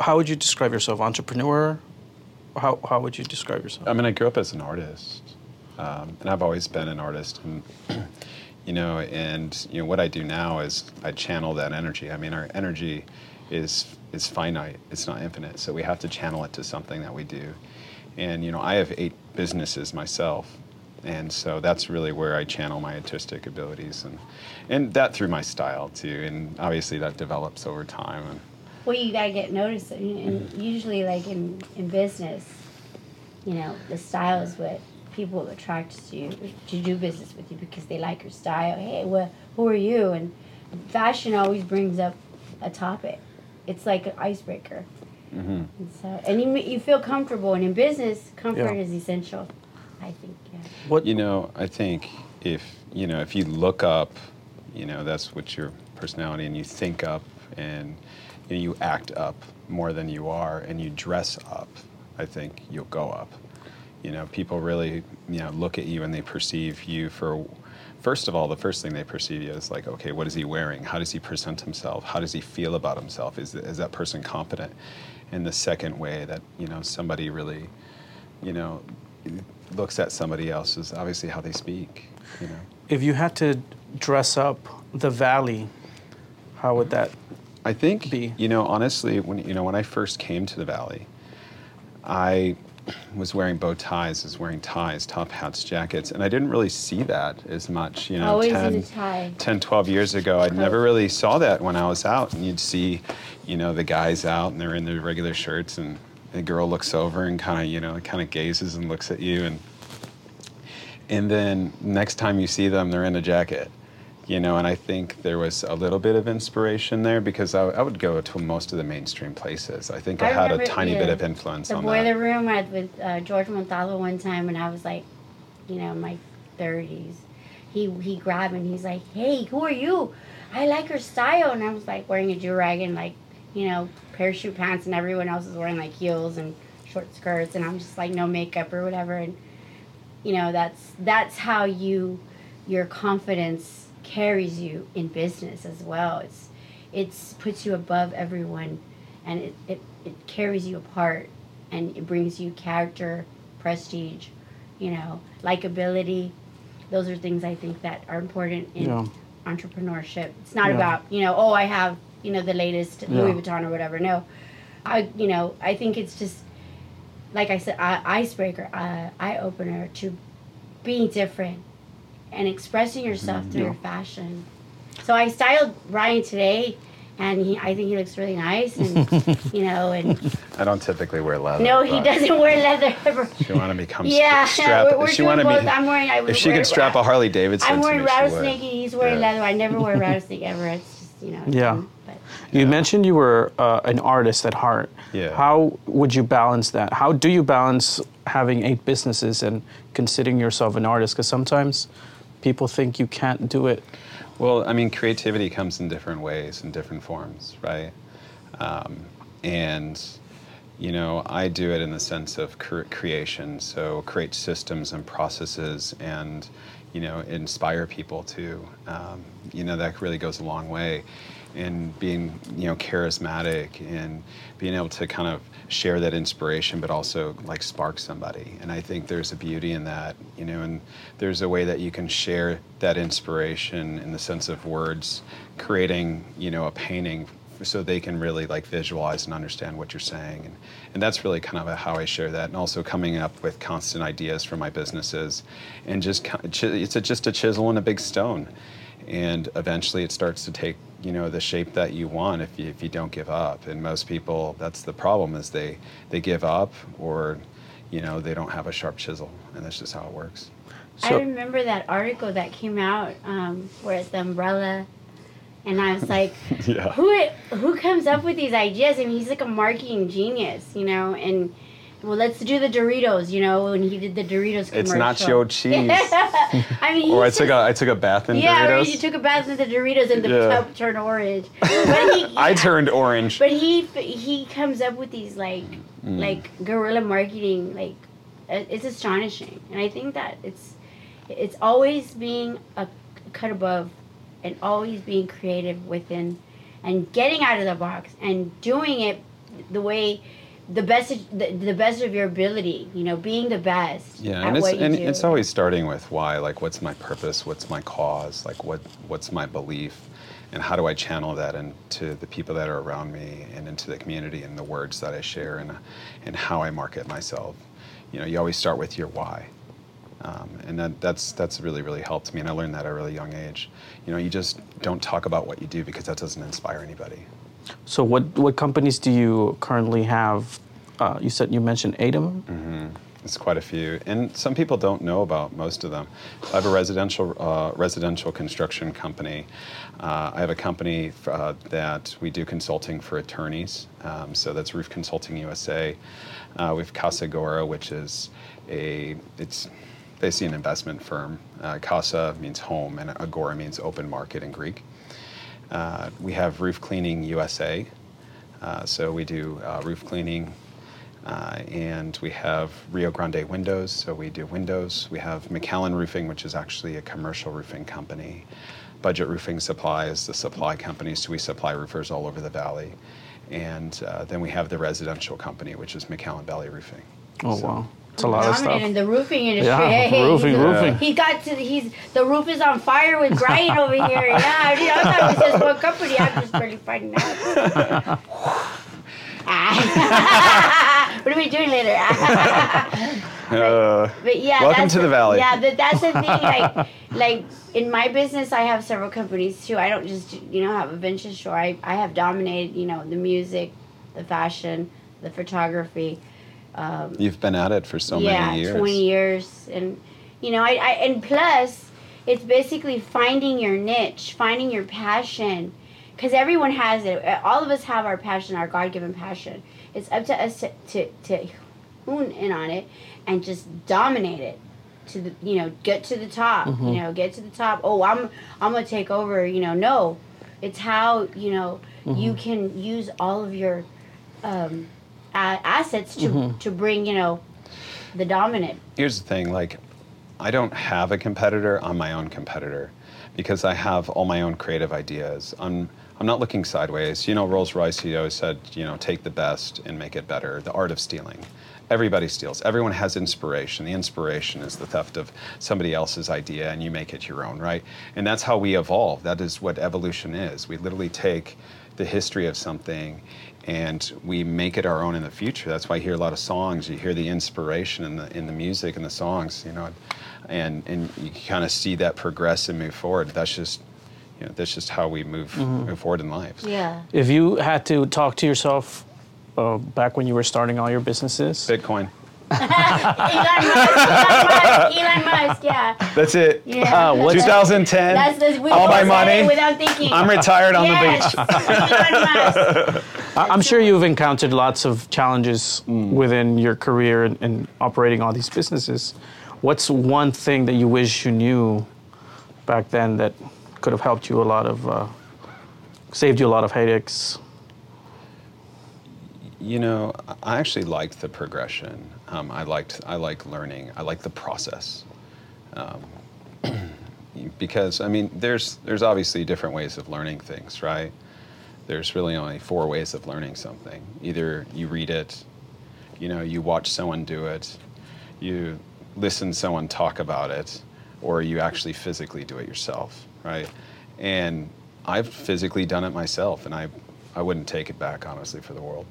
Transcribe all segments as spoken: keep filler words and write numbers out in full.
how would you describe yourself? Entrepreneur? How how would you describe yourself? I mean, I grew up as an artist, um, and I've always been an artist. And you know, and you know what I do now is I channel that energy. I mean, our energy is is finite; it's not infinite. So we have to channel it to something that we do. And you know, I have eight businesses myself, and so that's really where I channel my artistic abilities, and and that through my style too. And obviously, that develops over time. And, well, you gotta get noticed, and usually, like in, in business, you know, the style is what people attract to you to do business with you because they like your style. Hey, well, who are you? And fashion always brings up a topic. It's like an icebreaker. Mm-hmm. And so, and you you feel comfortable, and in business, comfort yeah. is essential, I think. Yeah. What you know, I think if you know if you look up, you know, that's what your personality, and you think up and. You act up more than you are, and you dress up, I think you'll go up. You know, people really, you know, look at you and they perceive you for, first of all, the first thing they perceive you is like, okay, what is he wearing? How does he present himself? How does he feel about himself? Is, is that person competent? And the second way that, you know, somebody really, you know, looks at somebody else is obviously how they speak, you know. If you had to dress up the valley, how would that I think, B. you know, honestly, when you know when I first came to the Valley, I was wearing bow ties, was wearing ties, top hats, jackets, and I didn't really see that as much. You know, always ten, in a tie. ten, twelve years ago, I never really saw that when I was out. And you'd see, you know, the guys out, and they're in their regular shirts, and the girl looks over and kind of, you know, kind of gazes and looks at you, and and then next time you see them, they're in a jacket. You know, and I think there was a little bit of inspiration there because I, I would go to most of the mainstream places. I think I, I had a tiny the, bit of influence on that. The boiler room I had with uh, George Montalvo one time when I was like, you know, in my thirties. He he grabbed me and he's like, hey, who are you? I like your style. And I was like wearing a do rag and like, you know, parachute pants, and everyone else is wearing like heels and short skirts. And I'm just like no makeup or whatever. And, you know, that's that's how you, your confidence carries you in business as well. It's it's puts you above everyone, and it, it, it carries you apart, and it brings you character, prestige, you know, likability. Those are things I think that are important in yeah. entrepreneurship. It's not yeah. about, you know, oh, I have, you know, the latest yeah. Louis Vuitton or whatever. No, I, you know, I think it's just, like I said, uh, icebreaker, uh, eye-opener to being different and expressing yourself mm-hmm. through yeah. your fashion. So I styled Ryan today, and he, I think he looks really nice, and you know, and I don't typically wear leather. No, he doesn't wear leather ever. She want to become yeah, strap. We're, we're she doing both. Be, I'm wearing. I would if she wear, can strap a Harley Davidson, I'm wearing to me, rattlesnake, and he's wearing yeah. leather. I never wear rattlesnake ever. It's just you know. Yeah. Dumb, but. You yeah. mentioned you were uh, an artist at heart. Yeah. How would you balance that? How do you balance having eight businesses and considering yourself an artist? Because sometimes people think you can't do it. Well, I mean, creativity comes in different ways, in different forms, right? Um, and, you know, I do it in the sense of cre- creation, so create systems and processes and, you know, inspire people too. Um, you know, that really goes a long way. And being, you know, charismatic and being able to kind of share that inspiration, but also like spark somebody. And I think there's a beauty in that, you know, and there's a way that you can share that inspiration in the sense of words, creating, you know, a painting so they can really like visualize and understand what you're saying. And, and that's really kind of how I share that. And also coming up with constant ideas for my businesses and just, it's a, just a chisel and a big stone. And eventually it starts to take, you know, the shape that you want if you, if you don't give up. And most people, that's the problem, is they, they give up or, you know, they don't have a sharp chisel. And that's just how it works. So, I remember that article that came out um, where it's the umbrella. And I was like, yeah. who who comes up with these ideas? I mean, he's like a marketing genius, you know, and... Well, let's do the Doritos, you know, when he did the Doritos commercial. It's nacho cheese. I mean, or I took, a, I took a bath in yeah, Doritos. Yeah, you took a bath in the Doritos and the yeah. tub turned orange. But he, he, I turned orange. But he he comes up with these, like, mm. like guerrilla marketing, like, it's astonishing. And I think that it's it's always being a cut above and always being creative within and getting out of the box and doing it the way, the best, the, the best of your ability, you know, being the best. Yeah, at and it's what you and do. It's always starting with why, like, what's my purpose, what's my cause, like, what what's my belief, and how do I channel that into the people that are around me and into the community and the words that I share and and how I market myself. You know, you always start with your why, um, and that that's that's really really helped me, and I learned that at a really young age. You know, you just don't talk about what you do because that doesn't inspire anybody. So what what companies do you currently have? Uh, you said you mentioned eight of them. Mm-hmm. It's quite a few, and some people don't know about most of them. I have a residential uh, residential construction company. Uh, I have a company uh, that we do consulting for attorneys. Um, so that's Roof Consulting U S A. Uh, we have Casa Agora, which is a it's. basically an investment firm. Uh, Casa means home, and Agora means open market in Greek. Uh, we have Roof Cleaning U S A, uh, so we do uh, roof cleaning, uh, and we have Rio Grande Windows, so we do windows. We have McAllen Roofing, which is actually a commercial roofing company. Budget Roofing Supply is the supply company, so we supply roofers all over the valley. And uh, then we have the residential company, which is McAllen Valley Roofing. Oh, so, wow. That's a lot of stuff. In the roofing industry. Yeah, hey, roofing, he's, roofing. He got to, he's, the roof is on fire with Brian over here. Yeah, I, mean, I thought it was just one company. I'm just barely finding out. What are we doing later? uh, but, but yeah, welcome to the, the valley. Yeah, but that's the thing. Like, like in my business, I have several companies too. I don't just, you know, have a venture store. I, I have dominated, you know, the music, the fashion, the photography. Um, You've been at it for so yeah, many years. Yeah, twenty years, and you know, I, I and plus, it's basically finding your niche, finding your passion, because everyone has it. All of us have our passion, our God-given passion. It's up to us to to, to hone in on it and just dominate it. To the you know, get to the top. Mm-hmm. You know, get to the top. Oh, I'm I'm gonna take over. You know, no, it's how you know mm-hmm. you can use all of your. Um, Uh, assets to, mm-hmm. to bring, you know, the dominant. Here's the thing, like, I don't have a competitor. I'm my own competitor because I have all my own creative ideas. I'm I'm not looking sideways. You know, Rolls Royce, he always said, you know, take the best and make it better. The art of stealing. Everybody steals. Everyone has inspiration. The inspiration is the theft of somebody else's idea, and you make it your own, right? And that's how we evolve. That is what evolution is. We literally take the history of something and we make it our own in the future. That's why you hear a lot of songs. You hear the inspiration in the in the music and the songs, you know, and and you kind of see that progress and move forward. That's just, you know, that's just how we move mm-hmm. move forward in life. Yeah. If you had to talk to yourself uh, back when you were starting all your businesses, Bitcoin. Elon Musk, Elon Musk, Elon Musk, yeah. That's it. Yeah. Uh, what two thousand ten, that's, that's, all my money, without thinking. I'm retired on yes, the beach. Elon Musk. I'm sure you've encountered lots of challenges mm. within your career and, and operating all these businesses. What's one thing that you wish you knew back then that could have helped you a lot of, uh, saved you a lot of headaches? You know, I actually liked the progression. Um, I liked I like learning. I like the process, um, because I mean, there's there's obviously different ways of learning things, right? There's really only four ways of learning something. Either you read it, you know, you watch someone do it, you listen to someone talk about it, or you actually physically do it yourself, right? And I've physically done it myself, and I I wouldn't take it back honestly for the world.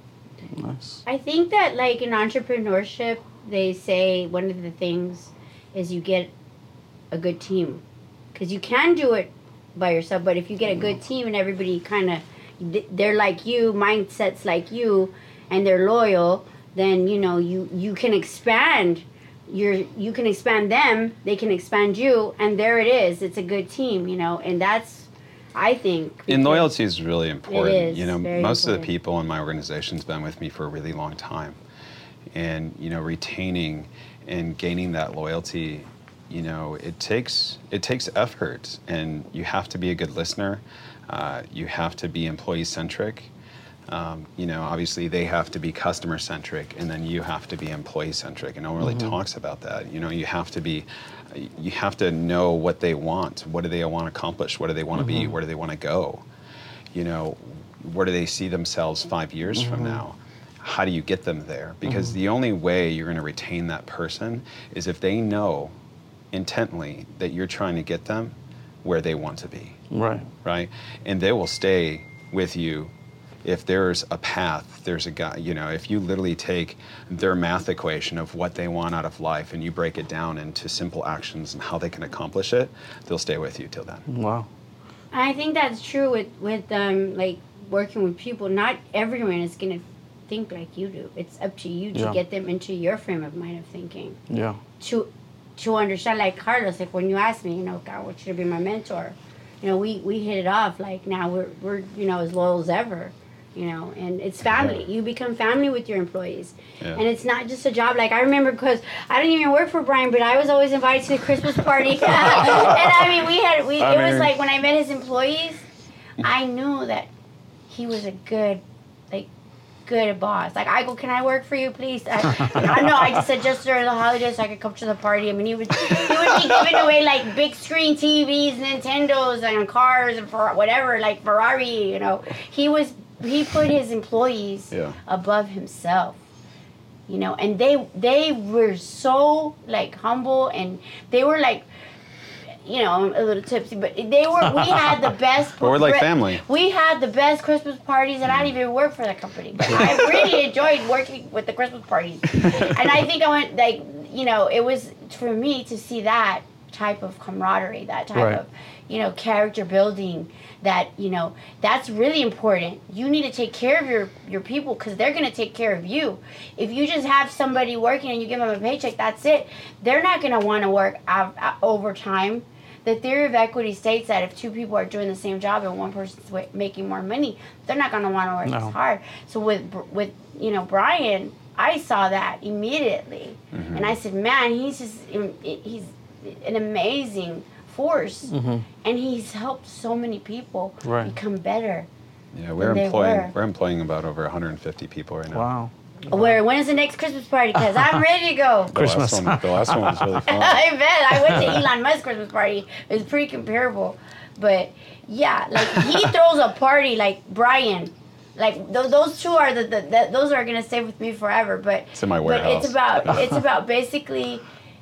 Nice. I think that, like, in entrepreneurship, they say one of the things is you get a good team, because you can do it by yourself, but if you get a good team and everybody kind of, they're like you, mindsets like you, and they're loyal, then, you know, you, you can expand your, you can expand them, they can expand you, and there it is. It's a good team, you know, and that's, I think. And loyalty is really important. It is, you know, most important. Of the people in my organization's been with me for a really long time. And, you know, retaining and gaining that loyalty, you know, it takes it takes effort, and you have to be a good listener. Uh, you have to be employee-centric. Um, you know, obviously they have to be customer-centric, and then you have to be employee-centric. And no one really mm-hmm. talks about that. You know, you have to be, you have to know what they want. What do they want to accomplish? What do they want mm-hmm. to be? Where do they want to go? You know, where do they see themselves five years mm-hmm. from now? how do you get them there? Because mm-hmm. the only way you're going to retain that person is if they know intently that you're trying to get them where they want to be. Right. Right? And they will stay with you if there's a path, there's a guy, you know, if you literally take their math equation of what they want out of life and you break it down into simple actions and how they can accomplish it, they'll stay with you till then. Wow. I think that's true with, with um, like, working with people. Not everyone is going to think like you do. It's up to you to yeah. get them into your frame of mind of thinking. Yeah. To to understand, like Carlos, like when you asked me, you know, God, I want you to be my mentor. You know, we, we hit it off. Like now we're, we're, you know, as loyal as ever. You know, and it's family. Yeah. You become family with your employees. Yeah. And it's not just a job. Like, I remember, because I didn't even work for Brian, but I was always invited to the Christmas party. And, I mean, we had, we I it mean, was like, when I met his employees, I knew that he was a good, like, good boss. Like, I go, can I work for you, please? I, I know, I just said, just during the holidays, so I could come to the party. I mean, he would, he would be giving away, like, big screen T Vs, Nintendos, and cars, and for whatever, like, Ferrari, you know. He was... He put his employees yeah. above himself, you know, and they they were so, like, humble, and they were, like, you know, a little tipsy, but they were, we had the best. Well, we're like family. We had the best Christmas parties, and I didn't even work for the company, but I really enjoyed working with the Christmas parties. And I think I went, like, you know, it was, for me to see that type of camaraderie, that type right. of, you know, character building, that, you know, that's really important. You need to take care of your, your people, because they're going to take care of you. If you just have somebody working and you give them a paycheck, that's it. They're not going to want to work out, out, overtime. The theory of equity states that if two people are doing the same job and one person's w- making more money, they're not going to want to work no. as hard. So with, with, you know, Brian, I saw that immediately. Mm-hmm. And I said, man, he's just, he's an amazing force, mm-hmm. and he's helped so many people right. become better. Yeah, we're employing were. we're employing about over one hundred fifty people right now. Wow. Wow. Where when is the next Christmas party? Because I'm ready to go. The Christmas. Last one, the last one was really fun. I bet. I went to Elon Musk's Christmas party. It was pretty comparable, but yeah, like he throws a party, like Brian. Like th- those two are the, the, the those are gonna stay with me forever. But it's in my warehouse. But it's about it's about basically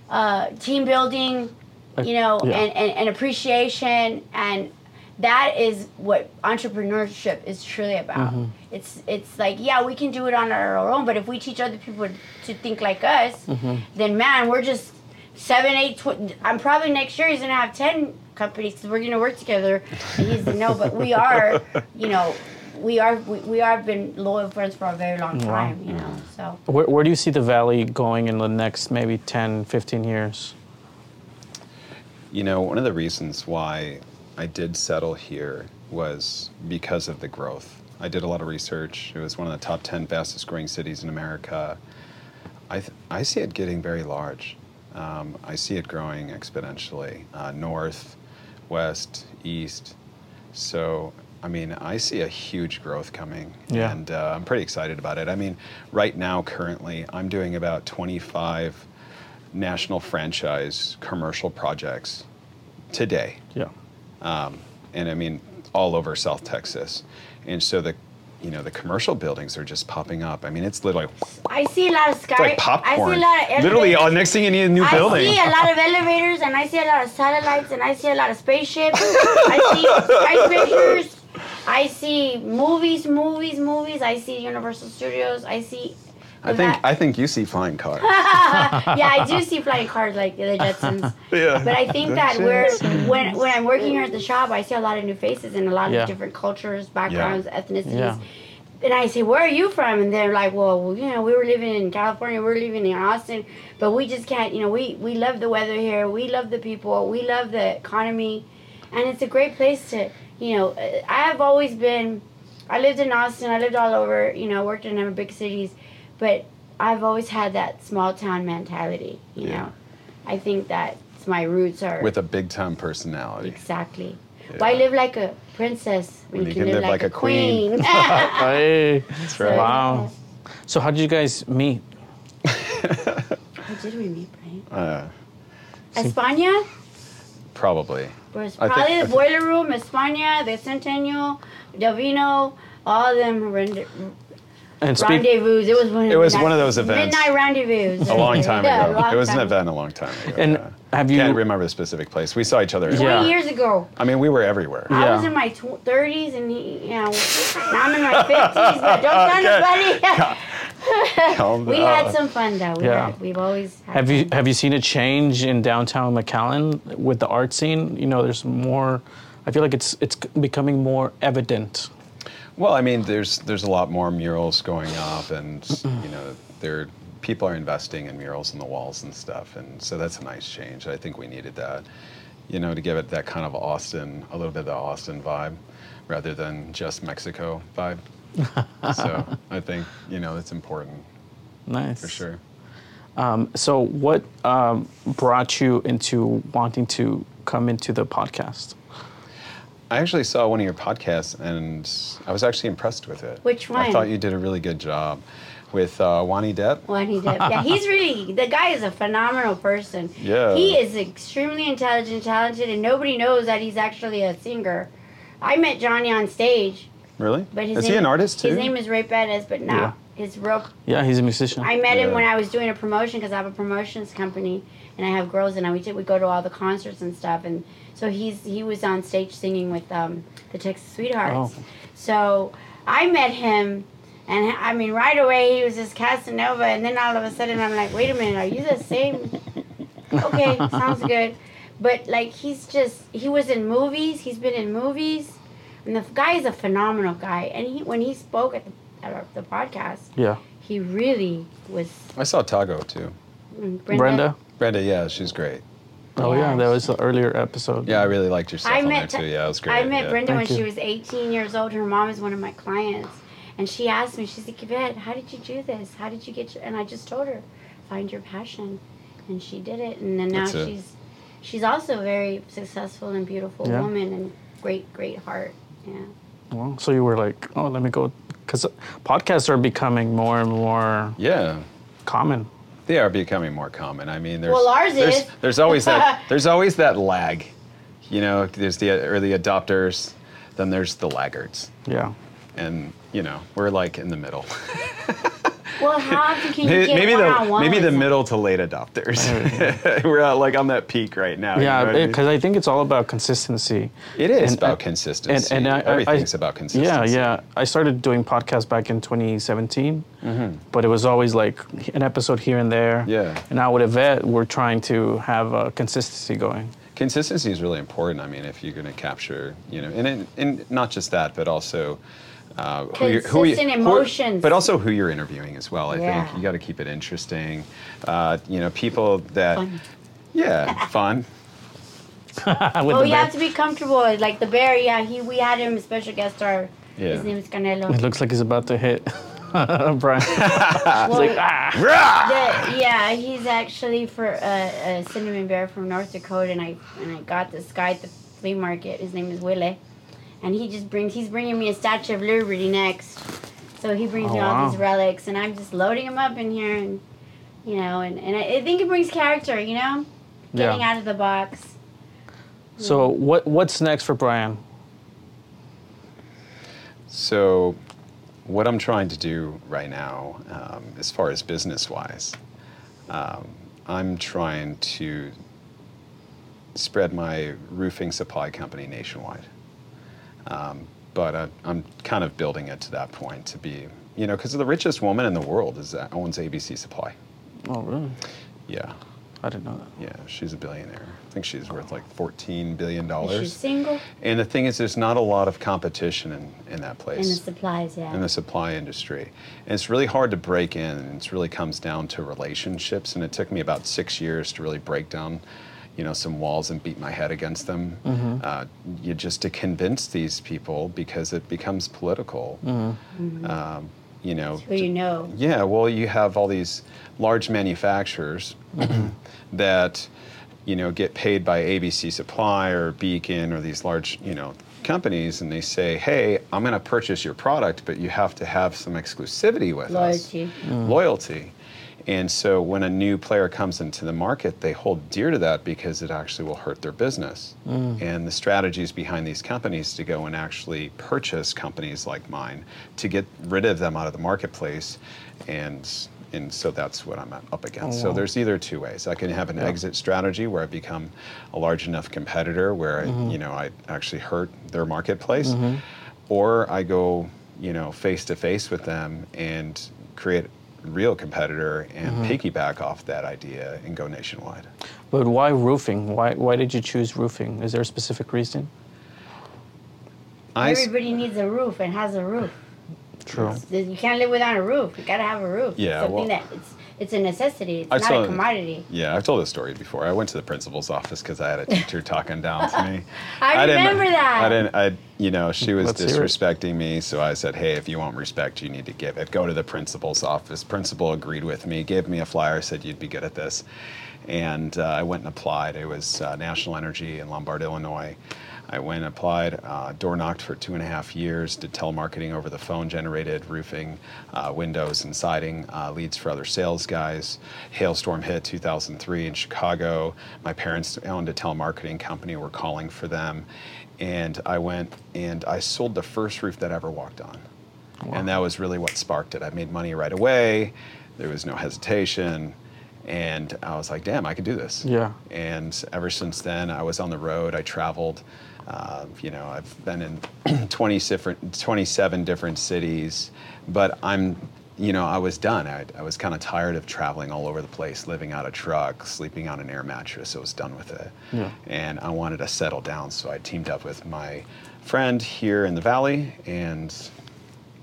uh, team building. You know, yeah. and, and, and appreciation, and that is what entrepreneurship is truly about. Mm-hmm. It's it's like, yeah, we can do it on our own, but if we teach other people to think like us, mm-hmm. then, man, we're just seven, eight, tw- I'm probably next year he's going to have ten companies, because we're going to work together. And he's no, but we are, you know, we are we, we have been loyal friends for a very long time, wow. you know, so. Where, where do you see the Valley going in the next maybe ten, fifteen years? You know, one of the reasons why I did settle here was because of the growth. I did a lot of research. It was one of the top ten fastest growing cities in America. I th- I see it getting very large. Um, I see it growing exponentially, uh, north, west, east. So, I mean, I see a huge growth coming, yeah. and uh, I'm pretty excited about it. I mean, right now, currently, I'm doing about twenty-five national franchise commercial projects today. Yeah. Um, and I mean, all over South Texas. And so the, you know, the commercial buildings are just popping up. I mean, it's literally. I see a lot of sky. It's like popcorn. I see a lot of elevators. Literally, all, next thing you need a new I building. I see a lot of elevators, and I see a lot of satellites, and I see a lot of spaceships. I see skyscrapers. I see movies, movies, movies. I see Universal Studios. I see. I think that. I think you see flying cars. Yeah, I do see flying cars, like the Jetsons. Yeah. But I think that we're when when I'm working here at the shop, I see a lot of new faces and a lot yeah. of different cultures, backgrounds, yeah. ethnicities. Yeah. And I say, where are you from? And they're like, well, you know, we were living in California, we were living in Austin, but we just can't, you know, we, we love the weather here, we love the people, we love the economy, and it's a great place to, you know, I have always been, I lived in Austin, I lived all over, you know, worked in a number of big cities, but I've always had that small town mentality, you yeah. know. I think that my roots are with a big time personality. Exactly. Yeah. Why live like a princess when, when you can, can live, live like, like a queen? queen. Hey, that's right. Wow. So how did you guys meet? How did we meet, Brian? Uh, España? Probably. Probably think, the Boiler Room, España, the Centennial, Del Vino, all of them were. And speak, rendezvous. It was one of, it was one of those events. Midnight rendezvous. A long time ago. Long it was time. An event a long time ago. And yeah. have you? Can't remember the specific place. We saw each other. Twenty yeah. years ago. I mean, we were everywhere. Yeah. I was in my thirties, and he, you know, now I'm in my fifties. Don't tell anybody. God. We had some fun though. We yeah. had, we've always had have fun. you have you seen a change in downtown McAllen with the art scene? You know, there's more. I feel like it's it's becoming more evident. Well, I mean, there's there's a lot more murals going up, and you know, there people are investing in murals on the walls and stuff, and so that's a nice change. I think we needed that, you know, to give it that kind of Austin, a little bit of the Austin vibe, rather than just Mexico vibe. So I think, you know, it's important. Nice. For sure. Um, so what um, brought you into wanting to come into the podcast? I actually saw one of your podcasts, and I was actually impressed with it. Which one? I thought you did a really good job with uh, Juan E. Depp. Juan E. Depp. Yeah, he's really, the guy is a phenomenal person. Yeah. He is extremely intelligent, talented, and nobody knows that he's actually a singer. I met Johnny on stage. Really? But his is name, he an artist too? His name is Ray Pettis, but no. Yeah. His real, yeah, he's a musician. I met yeah. him when I was doing a promotion, because I have a promotions company, and I have girls, and we did, we go to all the concerts and stuff, and so he's he was on stage singing with um, the Texas Sweethearts. Oh. So I met him, and I mean, right away he was just Casanova, and then all of a sudden I'm like, wait a minute, are you the same? Okay, sounds good. But like, he's just, he was in movies, he's been in movies, and the guy is a phenomenal guy. And he when he spoke at the at the podcast, yeah, he really was. I saw Tago too. Brenda. Brenda, Brenda yeah, she's great. Oh yeah, yeah that was the earlier episode. Yeah, I really liked your stuff I on met there too. Yeah, it was great. I met yeah. Brenda Thank when you. she was eighteen years old. Her mom is one of my clients, and she asked me, she's like, Yvette, how did you do this? How did you get your? And I just told her, find your passion, and she did it. And then now That's she's, it. she's also a very successful and beautiful yeah. woman, and great, great heart. Yeah. Well, so you were like, oh, let me go. Because podcasts are becoming more and more yeah. common. They are becoming more common. I mean, there's well, ours there's, is. there's always that there's always that lag, you know. There's the early adopters, then there's the laggards. Yeah, and you know, we're like in the middle. Well, how often can you maybe, get one-on-one? Maybe the middle to late adopters. We're uh, like on that peak right now. Yeah, because you know I, mean? I think it's all about consistency. It is and, about uh, consistency. And, and I, Everything's I, about consistency. Yeah, yeah. I started doing podcasts back in twenty seventeen, mm-hmm. but it was always like an episode here and there. Yeah. And now with Yvette, we're trying to have uh, consistency going. Consistency is really important. I mean, if you're going to capture, you know, and, and, and not just that, but also... Uh, who you're, who you, emotions. Who, but also who you're interviewing as well. I yeah. think you got to keep it interesting. Uh, you know, people that, fun. yeah, fun. Oh, you have to be comfortable. Like the bear, yeah. He, we had him special guest star. Yeah. His name is Canelo. It looks like he's about to hit Brian. Well, like, ah. the, yeah, he's actually for uh, a cinnamon bear from North Dakota, and I and I got this guy at the flea market. His name is Willie. And he just brings, he's bringing me a Statue of Liberty next. So he brings oh, me all wow. these relics, and I'm just loading them up in here, and, you know, and, and I think it brings character, you know? Getting yeah. out of the box. So yeah. what what's next for Brian? So what I'm trying to do right now, um, as far as business-wise, um, I'm trying to spread my roofing supply company nationwide. Um, but I, I'm kind of building it to that point to be, you know, because the richest woman in the world is that owns A B C Supply. Oh, really? Yeah. I didn't know that. Yeah, she's a billionaire. I think she's worth like fourteen billion dollars. Is she single? And the thing is, there's not a lot of competition in, in that place. In the supplies, yeah. In the supply industry. And it's really hard to break in, and it really comes down to relationships, and it took me about six years to really break down you know, some walls and beat my head against them. Mm-hmm. Uh, you just to convince these people because it becomes political. Mm-hmm. Um, you know. Who you know. Yeah, well, you have all these large manufacturers that, you know, get paid by A B C Supply or Beacon or these large, you know, companies, and they say, hey, I'm going to purchase your product, but you have to have some exclusivity with Loyalty. us. Loyalty. Mm. Loyalty. And so when a new player comes into the market, they hold dear to that because it actually will hurt their business. Mm. And the strategies behind these companies to go and actually purchase companies like mine to get rid of them out of the marketplace. And and so that's what I'm up against. Oh, wow. So there's either two ways. I can have an yeah. exit strategy where I become a large enough competitor where mm-hmm. I, you know, I actually hurt their marketplace, mm-hmm. or I go, you know, face to face with them and create real competitor and mm-hmm. piggyback off that idea and go nationwide. But why roofing? Why why did you choose roofing? Is there a specific reason? I Everybody sp- needs a roof and has a roof. True. It's, you can't live without a roof. You gotta have a roof. Yeah, Something well, that it's it's a necessity. It's I not told, a commodity. Yeah, I've told this story before. I went to the principal's office because I had a teacher talking down to me. I, I remember didn't, that. I didn't. I you know she was Let's disrespecting me, so I said, hey, if you want respect, you need to give it. Go to the principal's office. Principal agreed with me. Gave me a flyer. Said you'd be good at this, and uh, I went and applied. It was uh, National Energy in Lombard, Illinois. I went, applied, uh, door knocked for two and a half years, did telemarketing over the phone, generated roofing, uh, windows and siding, uh, leads for other sales guys. Hailstorm hit two thousand three in Chicago. My parents owned a telemarketing company, were calling for them. And I went and I sold the first roof that I ever walked on. Wow. And that was really what sparked it. I made money right away. There was no hesitation. And I was like, damn, I could do this. Yeah. And ever since then, I was on the road, I traveled. Uh, you know, I've been in twenty different, twenty-seven different cities, but I'm, you know, I was done. I, I was kind of tired of traveling all over the place, living out of truck, sleeping on an air mattress. I was done with it. Yeah. And I wanted to settle down. So I teamed up with my friend here in the Valley and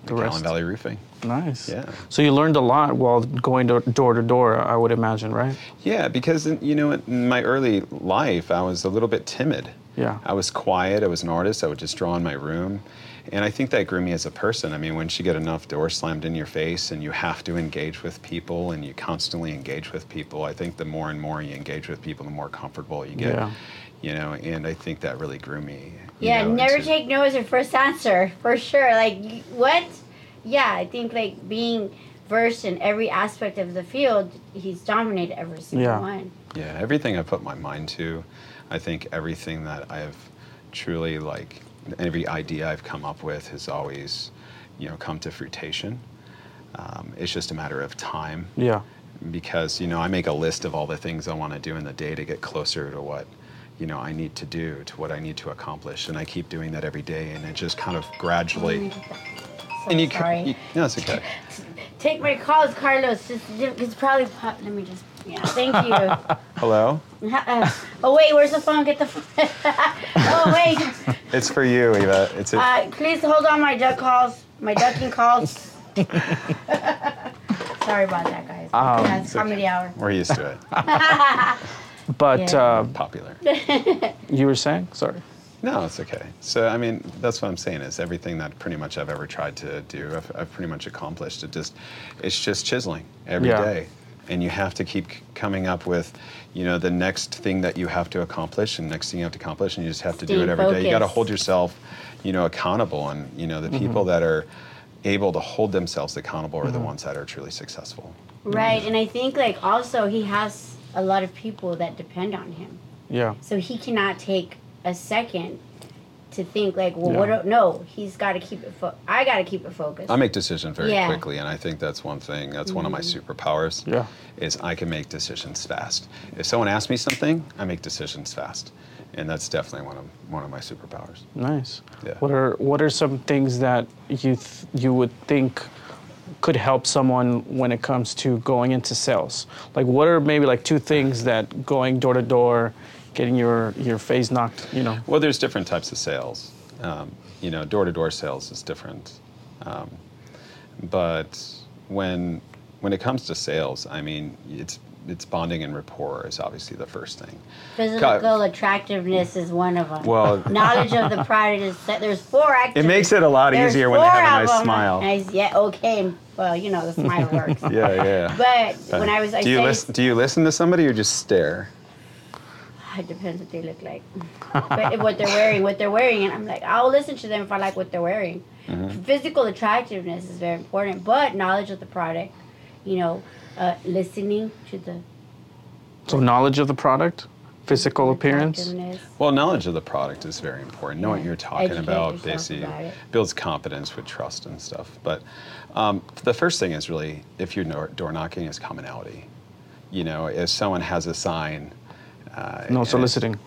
McAllen Valley Roofing. Nice. Yeah. So you learned a lot while going to door to door, I would imagine, right? Yeah, because, you know, in my early life, I was a little bit timid. Yeah. I was quiet. I was an artist. I would just draw in my room. And I think that grew me as a person. I mean, once you get enough doors slammed in your face and you have to engage with people and you constantly engage with people, I think the more and more you engage with people, the more comfortable you get. Yeah. You know, and I think that really grew me. Yeah, know, never into, take no as your first answer, for sure. Like, what? Yeah, I think like being versed in every aspect of the field, he's dominated every single yeah. one. Yeah, everything I put my mind to, I think everything that I've truly like, every idea I've come up with has always, you know, come to fruition. Um, it's just a matter of time. Yeah. Because, you know, I make a list of all the things I want to do in the day to get closer to what, you know, I need to do, to what I need to accomplish. And I keep doing that every day and it just kind of gradually... So and you, sorry. You, no, it's okay. Take my calls, Carlos. It's, it's probably. Let me just. Yeah. Thank you. Hello. Uh, oh wait, where's the phone? Get the phone. Oh wait. It's for you, Eva. It's. A- uh, please hold on my duck calls. My ducking calls. Sorry about that, guys. Um, yeah, it's comedy okay. hour. We're used to it. But yeah. uh, popular. You were saying? Sorry. No, it's okay. So, I mean, that's what I'm saying is everything that pretty much I've ever tried to do, I've, I've pretty much accomplished. It just, it's just chiseling every yeah. day. And you have to keep coming up with, you know, the next thing that you have to accomplish and next thing you have to accomplish, and you just have to Stay do it every focused. day. You got to hold yourself, you know, accountable. And, you know, the mm-hmm. people that are able to hold themselves accountable are mm-hmm. the ones that are truly successful. Right. Mm-hmm. And I think, like, also he has a lot of people that depend on him. Yeah. So he cannot take... a second to think like, well, yeah. what? Do, no, he's got to keep it. Fo- I got to keep it focused. I make decisions very yeah. quickly, and I think that's one thing. That's mm-hmm. one of my superpowers. Yeah, is I can make decisions fast. If someone asks me something, I make decisions fast, and that's definitely one of one of my superpowers. Nice. Yeah. What are what are some things that you th- you would think could help someone when it comes to going into sales? Like, what are maybe like two things that going door to door, getting your, your face knocked, you know? Well, there's different types of sales. Um, you know, door-to-door sales is different. Um, but when when it comes to sales, I mean, it's it's bonding and rapport is obviously the first thing. Physical Co- attractiveness is one of them. Well, knowledge of the product is set. There's four activities. It makes it a lot there's easier when they have a nice smile. Nice, yeah, okay. Well, you know, the smile works. yeah, yeah. But uh, when I was... I do you say, listen? Do you listen to somebody or just stare? It depends what they look like, but what they're wearing, what they're wearing, and I'm like, I'll listen to them if I like what they're wearing. Mm-hmm. Physical attractiveness is very important, but knowledge of the product you know, uh, listening to the... So knowledge of the product? Physical appearance? Well, knowledge of the product is very important. Know yeah. what you're talking Educate about, basically about builds confidence with trust and stuff. But um, the first thing is really, if you're door knocking, is commonality. You know, if someone has a sign. Uh, no soliciting.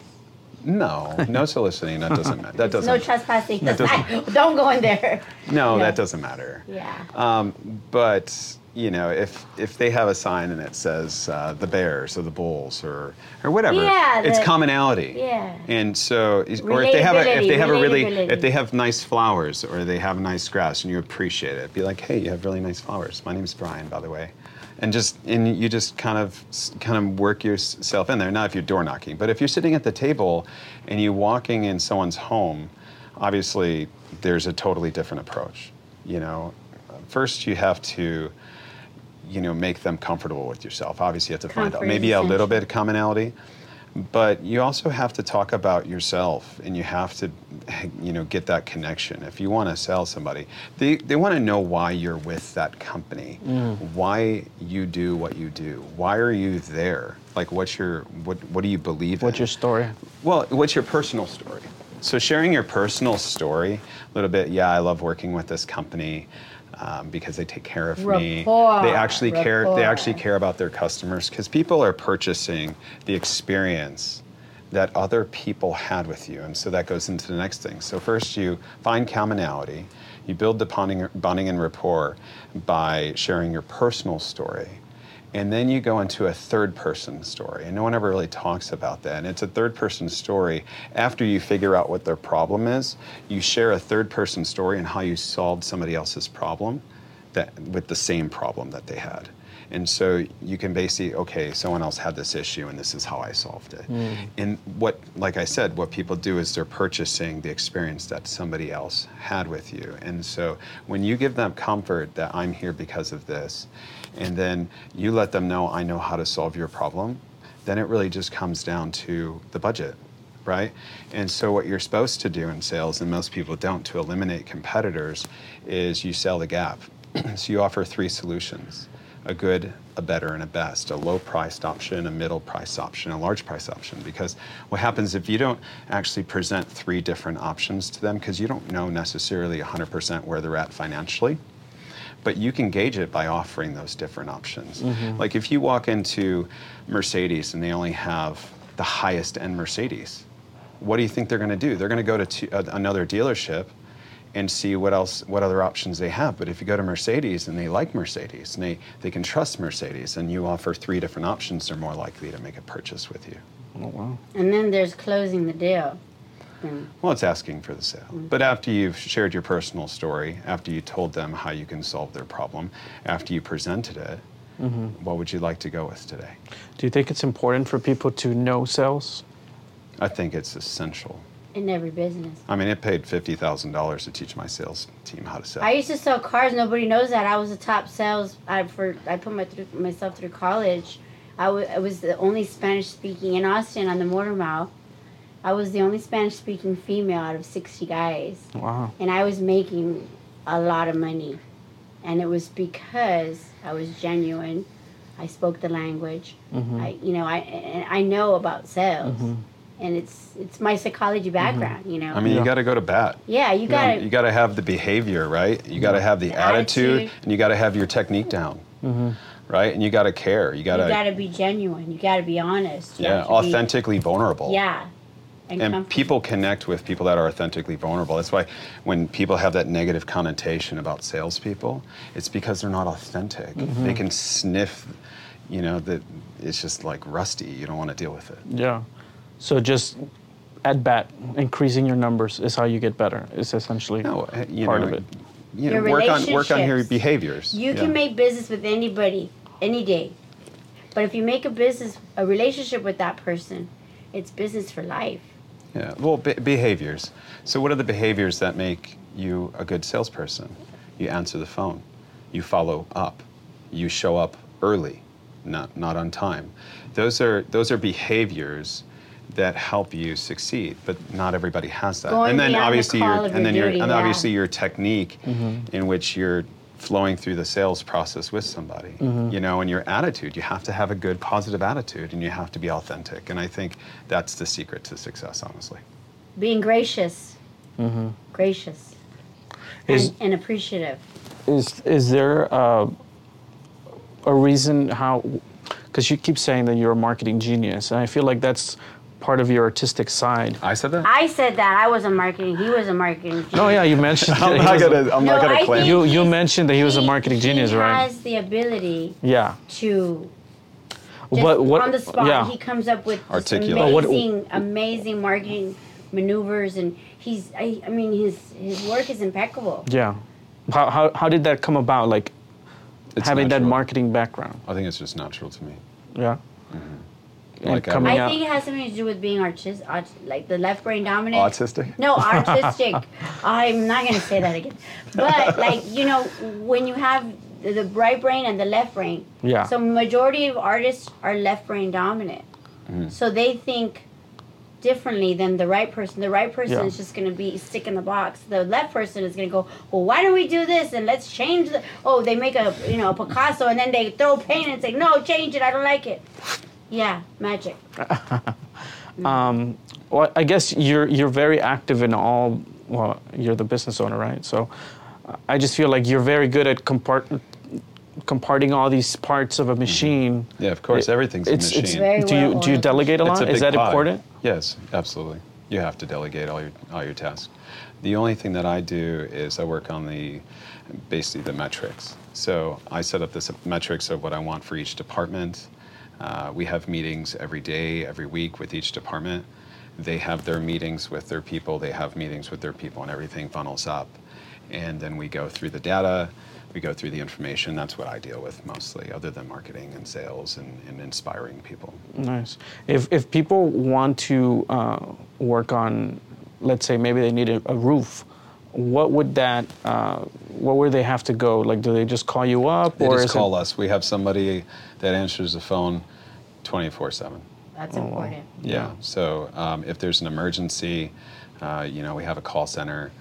No, no soliciting. That doesn't matter. That doesn't. No trespassing. That doesn't, don't go in there. No, no, that doesn't matter. Yeah. Um, but. You know, if if they have a sign and it says uh, the Bears or the Bulls or or whatever, yeah, the, it's commonality. Yeah. And so, or if they have a, if they have a really if they have nice flowers or they have nice grass and you appreciate it, be like, hey, you have really nice flowers. My name's Brian, by the way, and just and you just kind of kind of work yourself in there. Not if you're door knocking, but if you're sitting at the table and you're walking in someone's home, obviously there's a totally different approach. You know, first you have to. You know, make them comfortable with yourself. Obviously, you have to Comfort find out maybe a little bit of commonality, but you also have to talk about yourself, and you have to, you know, get that connection. If you want to sell somebody, they they want to know why you're with that company, mm. why you do what you do, why are you there? Like, what's your what what do you believe? What's in? your story? Well, what's your personal story? So sharing your personal story a little bit. Yeah, I love working with this company. Um, because they take care of rapport, me. They actually rapport. care. They actually care about their customers because people are purchasing the experience that other people had with you, and so that goes into the next thing. So first, you find commonality. You build the bonding, bonding and rapport by sharing your personal story, and then you go into a third-person story, and no one ever really talks about that. And it's a third-person story. After you figure out what their problem is, you share a third-person story and how you solved somebody else's problem that with the same problem that they had. And so you can basically, okay, someone else had this issue and this is how I solved it. Mm. And what, like I said, what people do is they're purchasing the experience that somebody else had with you. And so when you give them comfort that I'm here because of this, and then you let them know, I know how to solve your problem, then it really just comes down to the budget, right? And so what you're supposed to do in sales, and most people don't, to eliminate competitors, is you sell the gap. So you offer three solutions, a good, a better, and a best, a low-priced option, a middle-priced option, a large-priced option, because what happens if you don't actually present three different options to them, because you don't know necessarily one hundred percent where they're at financially, but you can gauge it by offering those different options. Mm-hmm. Like if you walk into Mercedes and they only have the highest end Mercedes, what do you think they're gonna do? They're gonna go to t- another dealership and see what else, what other options they have. But if you go to Mercedes and they like Mercedes and they, they can trust Mercedes and you offer three different options, they're more likely to make a purchase with you. Oh, wow. And then there's closing the deal. Well, it's asking for the sale. Mm-hmm. But after you've shared your personal story, after you told them how you can solve their problem, after you presented it, mm-hmm. what would you like to go with today? Do you think it's important for people to know sales? I think it's essential. In every business. I mean, it paid fifty thousand dollars to teach my sales team how to sell. I used to sell cars. Nobody knows that. I was the top sales. I, for, I put my through, myself through college. I, w- I was the only Spanish-speaking in Austin on the Motor Mile. I was the only Spanish-speaking female out of sixty guys. Wow. And I was making a lot of money. And it was because I was genuine. I spoke the language. Mm-hmm. I, you know, I and I know about sales. Mm-hmm. And it's it's my psychology background, mm-hmm. you know. I mean, you yeah. got to go to bat. Yeah, you got to. You, know, you got to have the behavior, right? You got to have the, the attitude, attitude, and you got to have your technique down. Mm-hmm. Right? And you got to care. You got to. You got to be genuine. You got to be honest. You yeah, authentically be, vulnerable. Yeah. And, and people connect with people that are authentically vulnerable. That's why when people have that negative connotation about salespeople, it's because they're not authentic. Mm-hmm. They can sniff, you know, that it's just like rusty. You don't want to deal with it. Yeah. So just at bat, increasing your numbers is how you get better. It's essentially no, you part know, of it. You know, your work on work on your behaviors. You yeah. can make business with anybody, any day. But if you make a business, a relationship with that person, it's business for life. Yeah, well, be- behaviors. So what are the behaviors that make you a good salesperson? You answer the phone. You follow up. You show up early, not not on time. Those are those are behaviors that help you succeed, but not everybody has that. Going and then obviously the your and then your, your and yeah. obviously your technique mm-hmm. in which you're flowing through the sales process with somebody, mm-hmm. you know, and your attitude. You have to have a good, positive attitude, and you have to be authentic. And I think that's the secret to success, honestly. Being gracious, mm-hmm. gracious, is, and, and appreciative. Is is there a, a reason how, because you keep saying that you're a marketing genius, and I feel like that's part of your artistic side. I said that? I said that. I was a marketing, he was a marketing genius. No, yeah, you mentioned I'm not gonna, I'm no, not gonna claim. You you mentioned that he was a marketing genius, right? He has the ability yeah. to, just but what, on the spot, yeah. he comes up with amazing, what, amazing marketing maneuvers, and he's, I, I mean, his his work is impeccable. Yeah. How how, how did that come about, like, it's having natural. That marketing background? I think it's just natural to me. Yeah. Mm-hmm. Like I out. think it has something to do with being artistic, aut- like the left brain dominant. Autistic? No, artistic. I'm not going to say that again. But, like, you know, when you have the right brain and the left brain, yeah. so majority of artists are left brain dominant. Mm. So they think differently than the right person. The right person yeah. is just going to be stick in the box. The left person is going to go, well, why don't we do this? And let's change the... Oh, they make a, you know, a Picasso, and then they throw paint and say, no, change it. I don't like it. Yeah, magic. um, well, I guess you're you're very active in all. Well, you're the business owner, right? So, uh, I just feel like you're very good at compart comparting all these parts of a machine. Mm-hmm. Yeah, of course, it, everything's it's, a machine. It's very do well you do you delegate a lot? It's a Is that pie. important? Yes, absolutely. You have to delegate all your all your tasks. The only thing that I do is I work on the basically the metrics. So I set up the metrics of what I want for each department. Uh, we have meetings every day, every week with each department. They have their meetings with their people, they have meetings with their people, and everything funnels up. And then we go through the data, we go through the information. That's what I deal with mostly, other than marketing and sales and, and inspiring people. Nice. If if people want to uh, work on, let's say maybe they need a, a roof, what would that, uh, what would they have to go? Like, do they just call you up? They or just call it... us. We have somebody that answers the phone twenty-four seven. That's oh, important. Yeah, yeah. So um, if there's an emergency, uh, you know, we have a call center,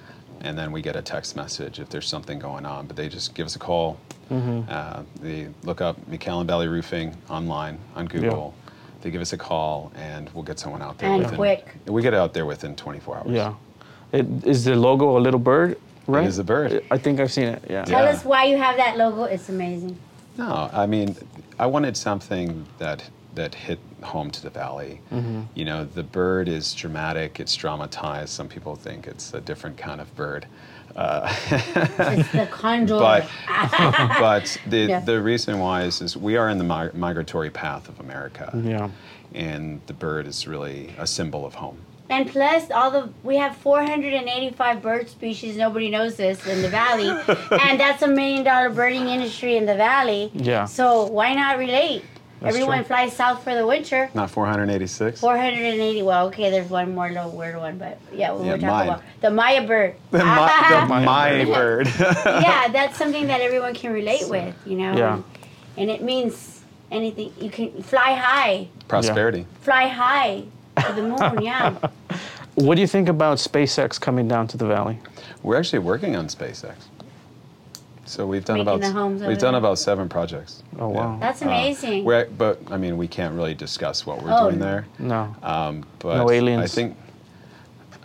and then we get a text message if there's something going on, but they just give us a call. Mm-hmm. Uh, they look up McAllen Valley Roofing online on Google. Yeah. They give us a call, and we'll get someone out there. And within, quick. We get out there within twenty-four hours. Yeah. It, is the logo a little bird, right? It is a bird. I think I've seen it, yeah. Tell yeah. us why you have that logo. It's amazing. No, I mean, I wanted something that that hit home to the valley. Mm-hmm. You know, the bird is dramatic. It's dramatized. Some people think it's a different kind of bird. Uh, it's the condor. But, but the, yeah. the reason why is, is we are in the mig- migratory path of America. Yeah. And the bird is really a symbol of home. And plus, all the we have four hundred eighty-five bird species. Nobody knows this in the valley, and that's a million-dollar birding industry in the valley. Yeah. So why not relate? That's Everyone true. Flies south for the winter. Not four hundred eighty-six. four hundred eighty. Well, okay, there's one more little weird one, but yeah, we yeah, were talking mine. about the Maya bird. The, ah, Ma- the Maya bird. Yeah, that's something that everyone can relate so, with, you know. Yeah. And, and it means anything. You can fly high. Prosperity. Yeah. Fly high. To the moon, yeah. What do you think about SpaceX coming down to the valley? We're actually working on SpaceX. So we've done Making about we've done there. about seven projects. Oh wow, yeah. That's amazing. Uh, we're, but I mean, we can't really discuss what we're oh. doing there. No. Um, but no aliens. I think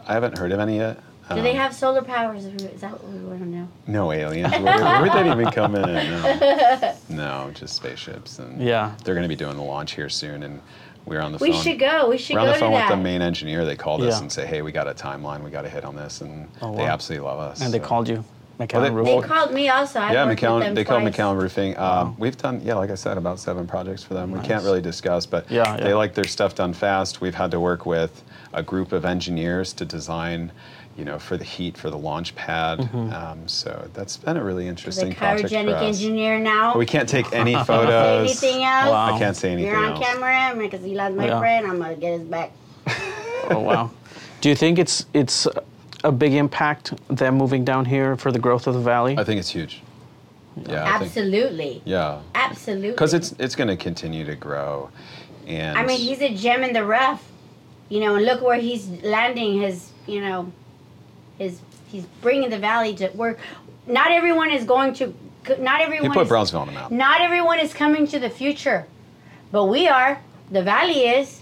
I haven't heard of any yet. Do um, they have solar powers? Is that what we want to know? No aliens. Where would that even come in? No. No, just spaceships, and yeah, they're going to be doing the launch here soon, and. We were on the phone. We should go. We should go to that. We're on the phone with the main engineer. They called yeah. us and say, hey, we got a timeline. We got to hit on this. And oh, wow. they absolutely love us. And so. They called you, McAllen Roofing. Well, they, they called me also. I've yeah, McAllen, they twice. called McAllen Roofing. Uh, wow. We've done, yeah, like I said, about seven projects for them. Nice. We can't really discuss, but yeah, yeah. they like their stuff done fast. We've had to work with a group of engineers to design, you know, for the heat, for the launch pad. Mm-hmm. Um, so that's been a really interesting project for us. The cryogenic engineer now. But we can't take any photos. Can't say anything else. Wow. I can't say anything else. You're on camera because Eli's my yeah. friend. I'm going to get his back. Oh, wow. Do you think it's it's a big impact, them moving down here for the growth of the valley? I think it's huge. Yeah. Absolutely. Think, yeah. Absolutely. Because it's, it's going to continue to grow. And I mean, he's a gem in the rough. You know, and look where he's landing his, you know... Is he's bringing the valley to where not everyone is going to not everyone. You put is, Brownsville on the map. Not everyone is coming to the future, but we are. The valley is.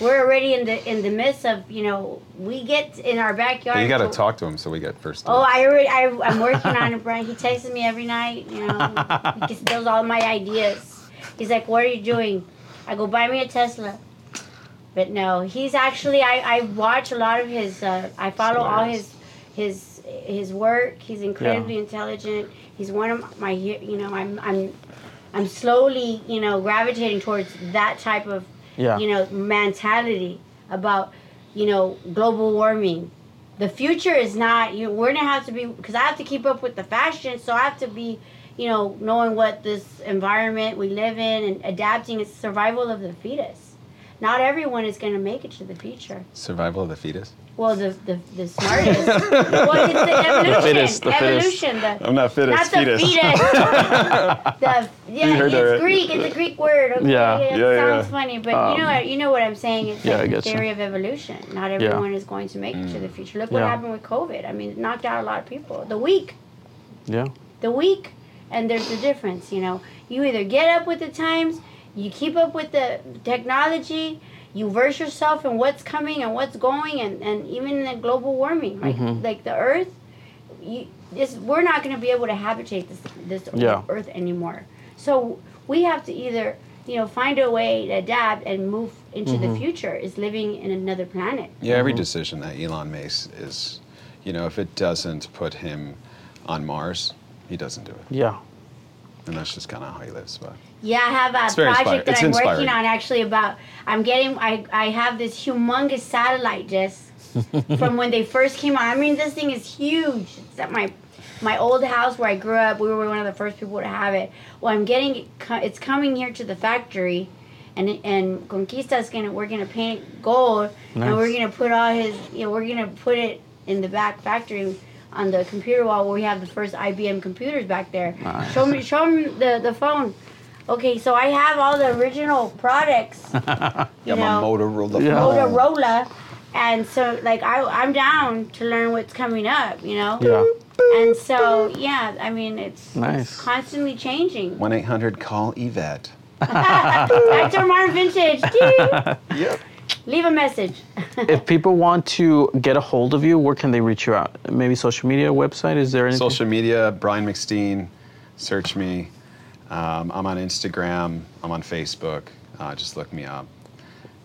We're already in the in the midst of, you know, we get in our backyard. But you got to talk to him so we get first. Oh, I already, I, I'm working on it, Brian. He texts me every night, you know. He steals all my ideas. He's like, what are you doing? I go, buy me a Tesla. But no, he's actually, I, I watch a lot of his, uh, I follow all his his his work. He's incredibly yeah. intelligent. He's one of my, you know, I'm I'm I'm slowly, you know, gravitating towards that type of, yeah. you know, mentality about, you know, global warming. The future is not, you know, we're going to have to be, because I have to keep up with the fashion, so I have to be, you know, knowing what this environment we live in and adapting. It's survival of the fetus. Not everyone is going to make it to the future. Survival of the fetus? Well, the the, the smartest. Well, it's the evolution. The fittest, the evolution. Fittest. The, I'm not fittest, not fetus. Not the fetus. the, yeah, it's that, Greek. Right? It's a Greek word. Okay? Yeah, yeah, yeah. It sounds yeah. funny, but um, you know you know what I'm saying. It's yeah, like the theory you. of evolution. Not everyone yeah. is going to make mm. it to the future. Look yeah. what happened with COVID. I mean, it knocked out a lot of people. The weak. Yeah. The weak. And there's a difference, you know. You either get up with the times, you keep up with the technology, you verse yourself in what's coming and what's going, and, and even in the global warming, like mm-hmm. like the Earth, you, this, we're not going to be able to habitate this this yeah. Earth anymore. So we have to either, you know, find a way to adapt and move into mm-hmm. the future. Is living in another planet. Yeah, every mm-hmm. decision that Elon makes is, you know, if it doesn't put him on Mars, he doesn't do it. Yeah. And that's just kind of how he lives. But yeah, I have a project inspiring. that it's I'm inspiring. working on actually about, I'm getting, I, I have this humongous satellite just from when they first came out. I mean, this thing is huge. It's at my, my old house where I grew up. We were one of the first people to have it. Well, I'm getting, it's coming here to the factory. And and Conquista's going to, we're going to paint it gold. Nice. And we're going to put all his, you know, we're going to put it in the back factory on the computer wall where we have the first I B M computers back there. Nice. Show me, show me the, the phone. Okay, so I have all the original products. You yeah, know, my Motorola. Yeah. Motorola, and so like I, I'm down to learn what's coming up. You know. Yeah. And so yeah, I mean it's, nice. it's constantly changing. one eight hundred call Yvette Back to Martin Vintage. Yep. Leave a message. If people want to get a hold of you, where can they reach you out? Maybe social media, website? Is there anything? Social media, Brian McSteen. Search me. Um, I'm on Instagram. I'm on Facebook. Uh, just look me up.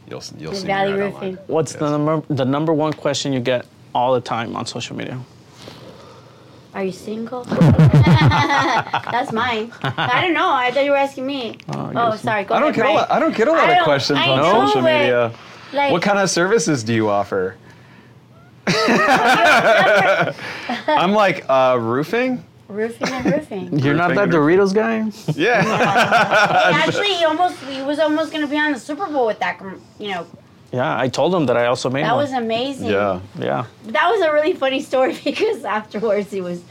You'll you'll the see me right online. What's yes. the number the number one question you get all the time on social media? Are you single? That's mine. I don't know. I thought you were asking me. Oh, oh sorry. Go I ahead, don't get Brian. a lot. I don't get a lot of questions I on know, social media. Like, what kind of services do you offer? I'm like, uh, roofing? Roofing and roofing. You're roofing not that Doritos guy? Yeah. yeah. Hey, actually, he almost he was almost going to be on the Super Bowl with that, you know. Yeah, I told him that I also made that one. That was amazing. Yeah. Yeah. That was a really funny story because afterwards he was...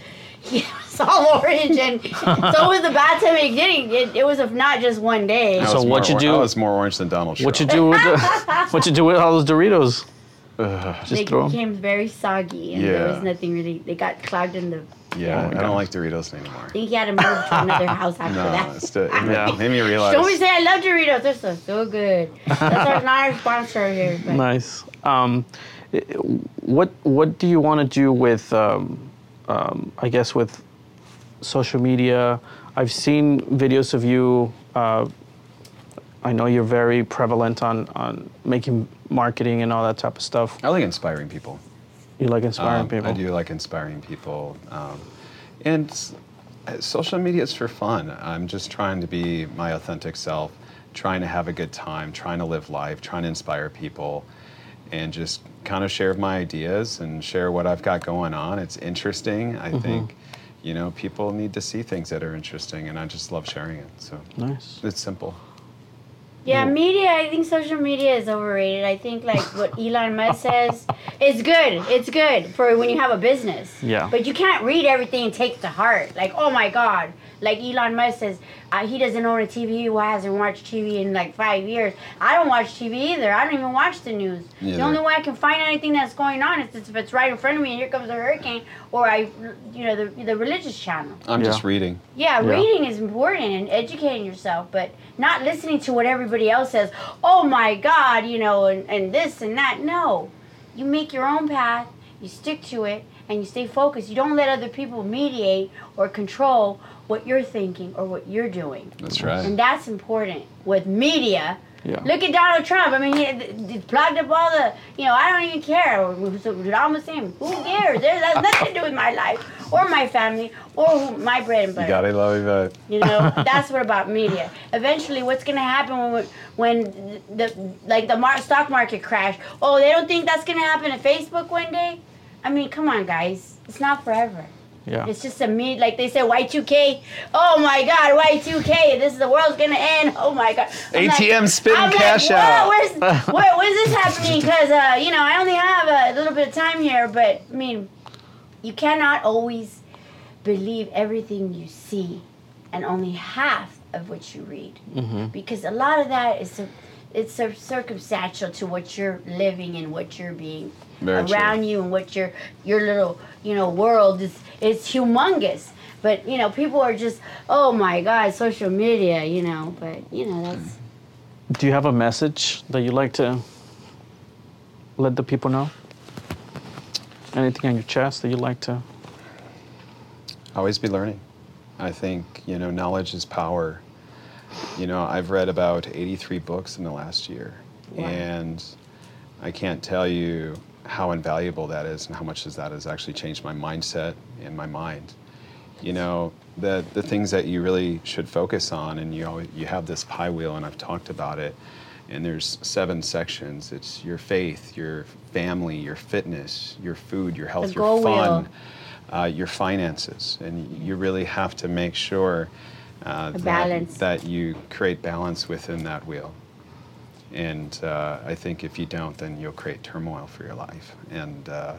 He was all orange, and so was the bathtub. And getting it, it was not just one day. So what you do? I was more orange than Donald Trump. What you do with the, what you do with all those Doritos? Uh, just they throw became them. very soggy, and yeah. there was nothing really. They got clogged in the. Yeah, oh I God. don't like Doritos anymore. I think he had to move to another house after no, that. It's the, yeah, made me realize. Don't we say I love Doritos? They're so, so good. That's our, not our sponsor here. But. Nice. Um, what what do you want to do with? Um, Um, I guess with social media, I've seen videos of you. Uh, I know you're very prevalent on, on making marketing and all that type of stuff. I like inspiring people. You like inspiring um, people? I do like inspiring people. Um, and uh, social media is for fun. I'm just trying to be my authentic self, trying to have a good time, trying to live life, trying to inspire people, and just kind of share my ideas and share what I've got going on. It's interesting. I mm-hmm. think, you know, people need to see things that are interesting, and I just love sharing it. So nice. It's simple. Yeah, media, I think social media is overrated. I think, like, what Elon Musk says, it's good. It's good for when you have a business. Yeah. But you can't read everything and take it to heart. Like, oh, my God. Like, Elon Musk says, uh, he doesn't own a T V. Why hasn't watched T V in, like, five years? I don't watch T V either. I don't even watch the news. Yeah. The only way I can find anything that's going on is if it's right in front of me and here comes a hurricane or, I, you know, the, the religious channel. I'm yeah. just reading. Yeah, yeah, reading is important and educating yourself, but not listening to what everybody else says, oh my God, you know, and, and this and that. No, you make your own path, you stick to it, and you stay focused. You don't let other people mediate or control what you're thinking or what you're doing. That's right. And that's important with media. Yeah. Look at Donald Trump. I mean, he, he plugged up all the, you know, I don't even care. So, almost him. Who cares? There has nothing to do with my life or my family or my bread and butter. You gotta love Yvette. You know, that's what about media. Eventually, what's gonna happen when when the like the mar- stock market crashed? Oh, they don't think that's gonna happen to Facebook one day. I mean, come on, guys. It's not forever. Yeah. It's just a me like they said Y two K. Oh my God, Y two K. This is the world's gonna end. Oh my God. I'm A T M like, spitting I'm cash like, out. Where's where, where's this happening? Because uh, you know I only have a little bit of time here, but I mean, you cannot always believe everything you see, and only half of what you read, mm-hmm. because a lot of that is it's circumstantial to what you're living and what you're being. Very around true. You and what your your little you know world is is humongous, but you know people are just oh my God social media you know but you know that's. Do you have a message that you like to let the people know? Anything on your chest that you like to? Always be learning. I think you know knowledge is power. You know I've read about eighty-three books in the last year, wow. and I can't tell you how invaluable that is and how much is that has actually changed my mindset and my mind. You know, the the things that you really should focus on, and you always, you have this pie wheel, and I've talked about it, and there's seven sections. It's your faith, your family, your fitness, your food, your health, your fun, uh, your finances. And you really have to make sure uh, that, that you create balance within that wheel. And uh, I think if you don't, then you'll create turmoil for your life. And uh,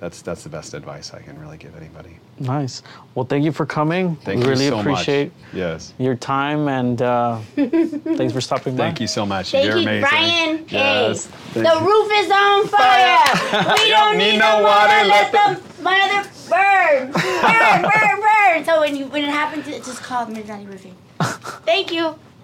that's that's the best advice I can really give anybody. Nice. Well, thank you for coming. Thank you so much. Really appreciate yes. your time, and uh, thanks for stopping by. Thank you so much. Thank You're you, amazing. Brian. Yes. Hey, the roof is on fire. fire. We don't need, need no water. water. Let the mother burn. Burn, burn, burn. So when, you, when it happens, just call McAllen Valley Roofing. Thank you.